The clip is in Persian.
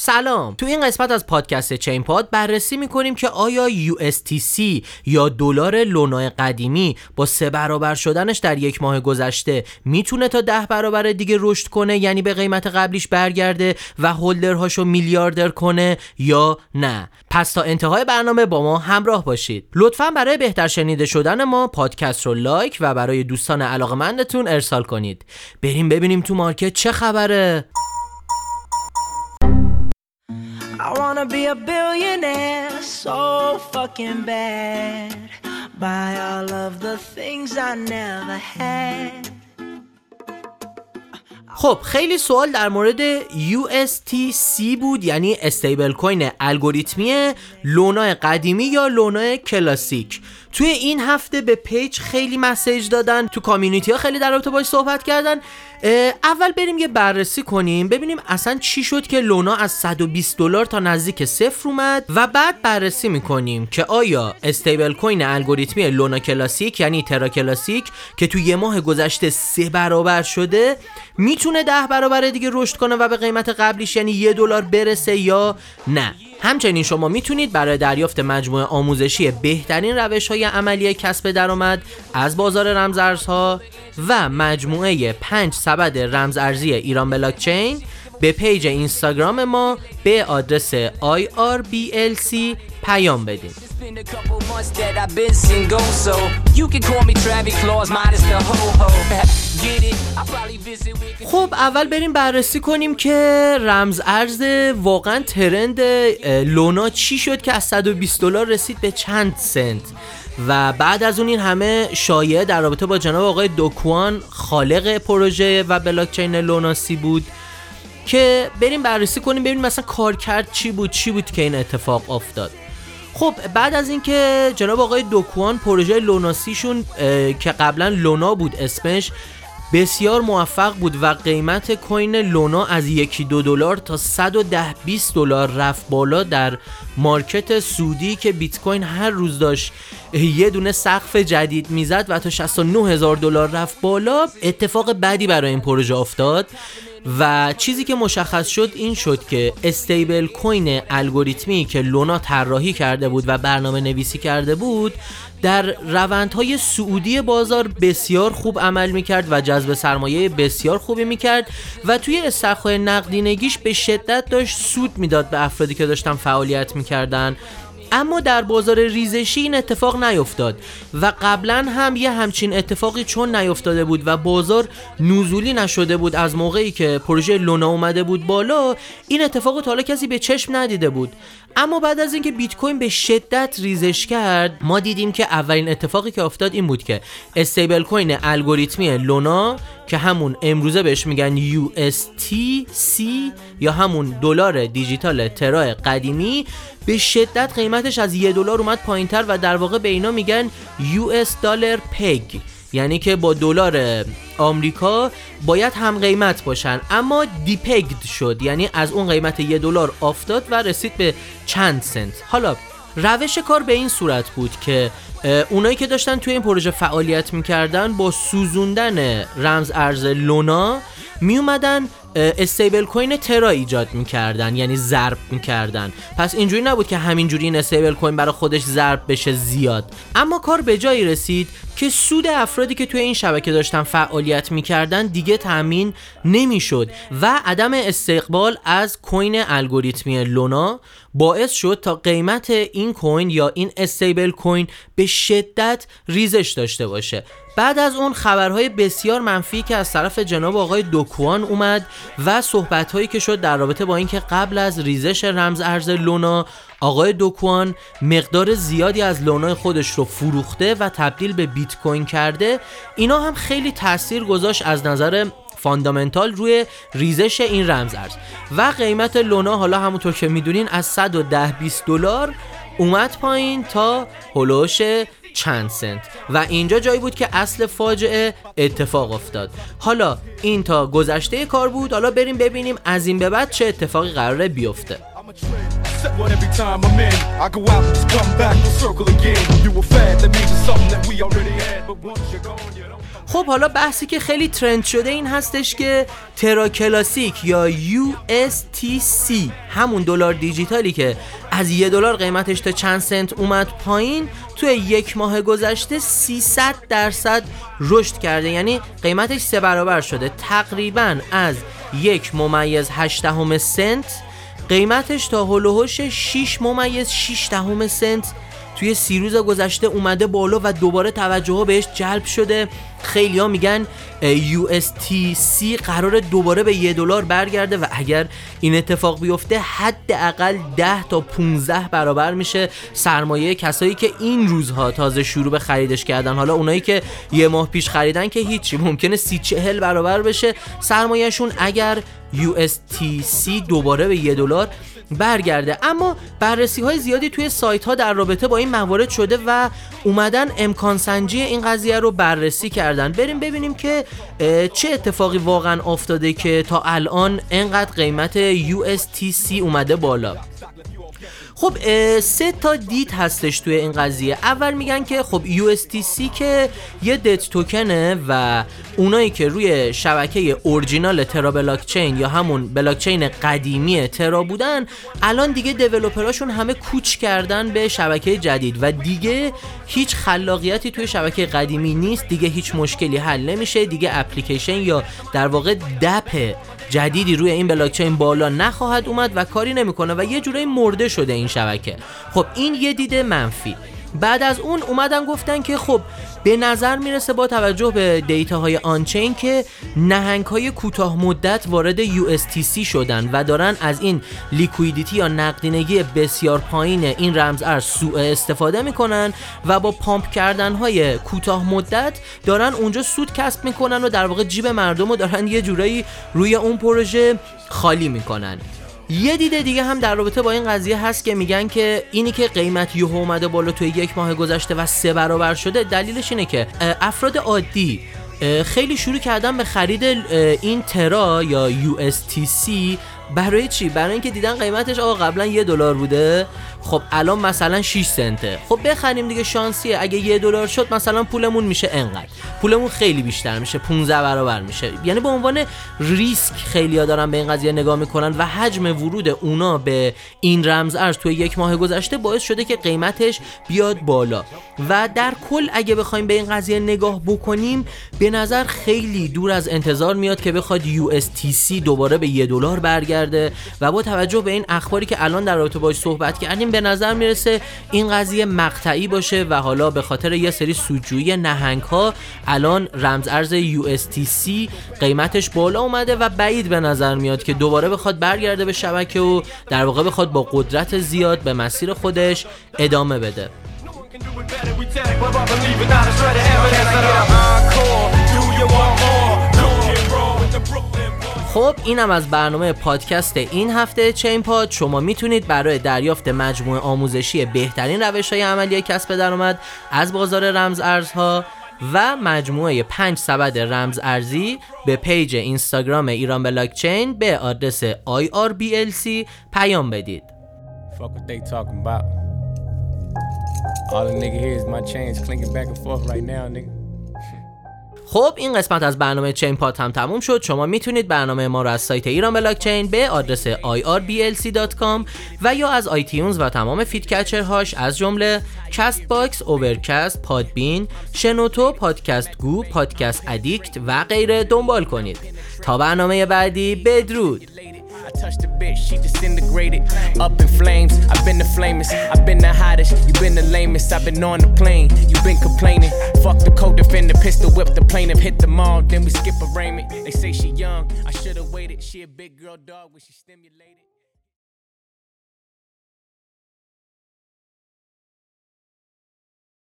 سلام، تو این قسمت از پادکست چین پاد بررسی میکنیم که آیا USTC یا دلار لونای قدیمی با 3 برابر شدنش در 1 ماه گذشته میتونه تا 10 برابر دیگه رشد کنه، یعنی به قیمت قبلیش برگرده و هولدرهاشو میلیاردر کنه یا نه. پس تا انتهای برنامه با ما همراه باشید. لطفاً برای بهتر شنیده شدن ما پادکست رو لایک و برای دوستان علاقه‌مندتون ارسال کنید. بریم ببینیم تو مارکت چه خبره. I wanna be a billionaire so fucking bad. Buy all of the things I never had. خب، خیلی سوال در مورد USTC بود، یعنی استیبل کوین الگوریتمی لونا قدیمی یا لونا کلاسیک. توی این هفته به پیج خیلی مسیج دادن، تو کامیونیتی ها خیلی در رابطه باش صحبت کردن. اول بریم یه بررسی کنیم ببینیم اصلا چی شد که لونا از $120 تا نزدیک 0 اومد و بعد بررسی میکنیم که آیا استیبل کوین الگوریتمی لونا کلاسیک یعنی ترا کلاسیک که تو 1 ماه گذشته 3 برابر شده میتونه 10 برابر دیگه رشد کنه و به قیمت قبلیش یعنی $1 برسه یا نه. همچنین شما میتونید برای دریافت مجموعه آموزشی بهترین روش‌های عملی کسب درآمد از بازار رمزارزها و مجموعه 5 سبد رمزارزی ایران بلاکچین به پیج اینستاگرام ما به آدرس IRBLC پیام بدید. خب، اول بریم بررسی کنیم که رمز ارز واقعا ترند لونا چی شد که از $120 رسید به چند سنت و بعد از اون این همه شایعه در رابطه با جناب آقای دو کوان خالق پروژه و بلاکچین لوناسی بود که بریم بررسی کنیم ببینیم مثلا کارکرد چی بود که این اتفاق افتاد. خب، بعد از اینکه جناب آقای دو کوان پروژه لوناسیشون که قبلا لونا بود اسمش بسیار موفق بود و قیمت کوین لونا از $1-2 تا $110-120 رفت بالا در مارکت سعودی که بیت کوین هر روز داشت یه دونه سقف جدید میزد و تا $69,000 رفت بالا، اتفاق بعدی برای این پروژه افتاد و چیزی که مشخص شد این شد که استیبل کوین الگوریتمی که لونا طراحی کرده بود و برنامه نویسی کرده بود در روندهای سعودی بازار بسیار خوب عمل میکرد و جذب سرمایه بسیار خوبی میکرد و توی استخراج نقدینگیش به شدت داشت سود میداد به افرادی که داشتن فعالیت میکردن، اما در بازار ریزشی این اتفاق نیفتاد و قبلا هم یه همچین اتفاقی چون نیفتاده بود و بازار نزولی نشده بود از موقعی که پروژه لونا اومده بود بالا، این اتفاقو تا حالا کسی به چشم ندیده بود. اما بعد از اینکه بیت کوین به شدت ریزش کرد ما دیدیم که اولین اتفاقی که افتاد این بود که استیبل کوین الگوریتمی لونا که همون امروزه بهش میگن USTC یا همون دلار دیجیتال ترا قدیمی به شدت قیمتش از $1 اومد پایینتر و در واقع به اینا میگن $USD PEG، یعنی که با دلار آمریکا باید هم قیمت باشن، اما دیپگد شد، یعنی از اون قیمت $1 افتاد و رسید به چند سنت. حالا روش کار به این صورت بود که اونایی که داشتن توی این پروژه فعالیت میکردن با سوزوندن رمز ارز لونا می اومدن استیبل کوین ترا ایجاد میکردن، یعنی ضرب میکردن. پس اینجوری نبود که همینجوری این استیبل کوین برای خودش ضرب بشه زیاد، اما کار به جایی رسید که سود افرادی که توی این شبکه داشتن فعالیت میکردن دیگه تامین نمیشد و عدم استقبال از کوین الگوریتمی لونا باعث شد تا قیمت این کوین یا این استیبل کوین به شدت ریزش داشته باشه. بعد از اون خبرهای بسیار منفی که از طرف جناب آقای دو کوان اومد و صحبت‌هایی که شد در رابطه با اینکه قبل از ریزش رمز ارز لونا آقای دو کوان مقدار زیادی از لونای خودش رو فروخته و تبدیل به بیت کوین کرده، اینا هم خیلی تاثیر گذاشت از نظر فاندامنتال روی ریزش این رمز ارز و قیمت لونا حالا همونطور که میدونین از $110-120 اومد پایین تا هولوش چند سنت و اینجا جایی بود که اصل فاجعه اتفاق افتاد. حالا این تا گذشته کار بود، حالا بریم ببینیم از این به بعد چه اتفاقی قراره بیفته. خب حالا بحثی که خیلی ترند شده این هستش که ترا کلاسیک یا USTC، همون دلار دیجیتالی که از یه دلار قیمتش تا چند سنت اومد پایین، توی یک ماه گذشته 300% رشد کرده، یعنی قیمتش 3 برابر شده. تقریبا از 1.8 سنت قیمتش تا هلوهوش 6.6 سنت توی 3 روز گذشته اومده بالا و دوباره توجه ها بهش جلب شده. خیلی ها میگن USTC قراره دوباره به 1 دلار برگرده و اگر این اتفاق بیفته حداقل 10 تا 15 برابر میشه سرمایه کسایی که این روزها تازه شروع به خریدش کردن. حالا اونایی که یه ماه پیش خریدن که هیچی، ممکنه 30-40 برابر بشه سرمایهشون اگر USTC دوباره به 1 دلار برگرده. اما بررسی های زیادی توی سایت ها در رابطه با این موارد شده و اومدن امکان سنجی این قضیه رو بررسی کردن. بریم ببینیم که چه اتفاقی واقعا افتاده که تا الان انقدر قیمت USTC اومده بالا. خب 3 تا دید هستش توی این قضیه. اول میگن که خب USTC که یه دت توکنه و اونایی که روی شبکه اورجینال ترا بلاکچین یا همون بلاکچین قدیمی ترا بودن الان دیگه دیولپراشون همه کوچ کردن به شبکه جدید و دیگه هیچ خلاقیتی توی شبکه قدیمی نیست، دیگه هیچ مشکلی حل نمیشه، دیگه اپلیکیشن یا در واقع دپ جدیدی روی این بلاکچین بالا نخواهد اومد و کاری نمیکنه و یه جورایی مرده شده این شبکه. خب این یه دید منفی. بعد از اون اومدن گفتن که خب به نظر میرسه با توجه به دیتاهای آنچین که نهنگ‌های کوتاه مدت وارد USTC شدن و دارن از این لیکویدیتی یا نقدینگی بسیار پایین این رمز ارز سوء استفاده میکنن و با پامپ کردن‌های کوتاه مدت دارن اونجا سود کسب میکنن و در واقع جیب مردم رو دارن یه جورایی روی اون پروژه خالی میکنن. یه دیده دیگه هم در رابطه با این قضیه هست که میگن که اینی که قیمت یهو اومده بالا توی یک ماه گذشته و 3 برابر شده دلیلش اینه که افراد عادی خیلی شروع کردن به خرید این ترا یا USTC. برای چی؟ برای اینکه دیدن قیمتش آقا قبلا 1 دلار بوده، خب الان مثلا 6 سنته، خب بخریم دیگه، شانسیه اگه 1 دلار شد مثلا پولمون میشه انقدر، پولمون خیلی بیشتر میشه، 15 برابر میشه. یعنی به عنوان ریسک خیلی‌ها دارن به این قضیه نگاه میکنن و حجم ورود اونا به این رمز ارز توی یک ماه گذشته باعث شده که قیمتش بیاد بالا و در کل اگه بخوایم به این قضیه نگاه بکنیم به نظر خیلی دور از انتظار میاد که بخواد USTC دوباره به 1 دلار برگرده و با توجه به این اخباری که الان در رابطه باهاش صحبت کردیم به نظر میرسه این قضیه مقطعی باشه و حالا به خاطر یه سری سودجویی نهنگ‌ها الان رمز ارز USTC قیمتش بالا اومده و بعید به نظر میاد که دوباره بخواد برگرده به شبکه و در واقع بخواد با قدرت زیاد به مسیر خودش ادامه بده. خب اینم از برنامه پادکست این هفته چین پاد. شما میتونید برای دریافت مجموعه آموزشی بهترین روش‌های عملی کسب درآمد از بازار رمز ارزها و مجموعه 5 سبد رمز ارزی به پیج اینستاگرام ایران بلاکچین به آدرس IRBLC پیام بدید. خب این قسمت از برنامه چین پاد هم تموم شد. شما میتونید برنامه ما رو از سایت ایران بلاکچین به آدرس irblc.com و یا از آیتیونز و تمام فیدکچرهاش از جمله کست باکس، اوورکست، پادبین، شنوتو، پادکست گو، پادکست ادیکت و غیره دنبال کنید. تا برنامه بعدی، بدرود. I touched a bitch, she disintegrated, up in flames. I've been the flamest, I've been the hottest, you've been the lamest. I've been on the plane, you've been complaining. Fuck the co-defender, pistol whip the plaintiff, hit them all, then we skip arraignment. They say she young, I should've waited. She a big girl dog when she stimulated.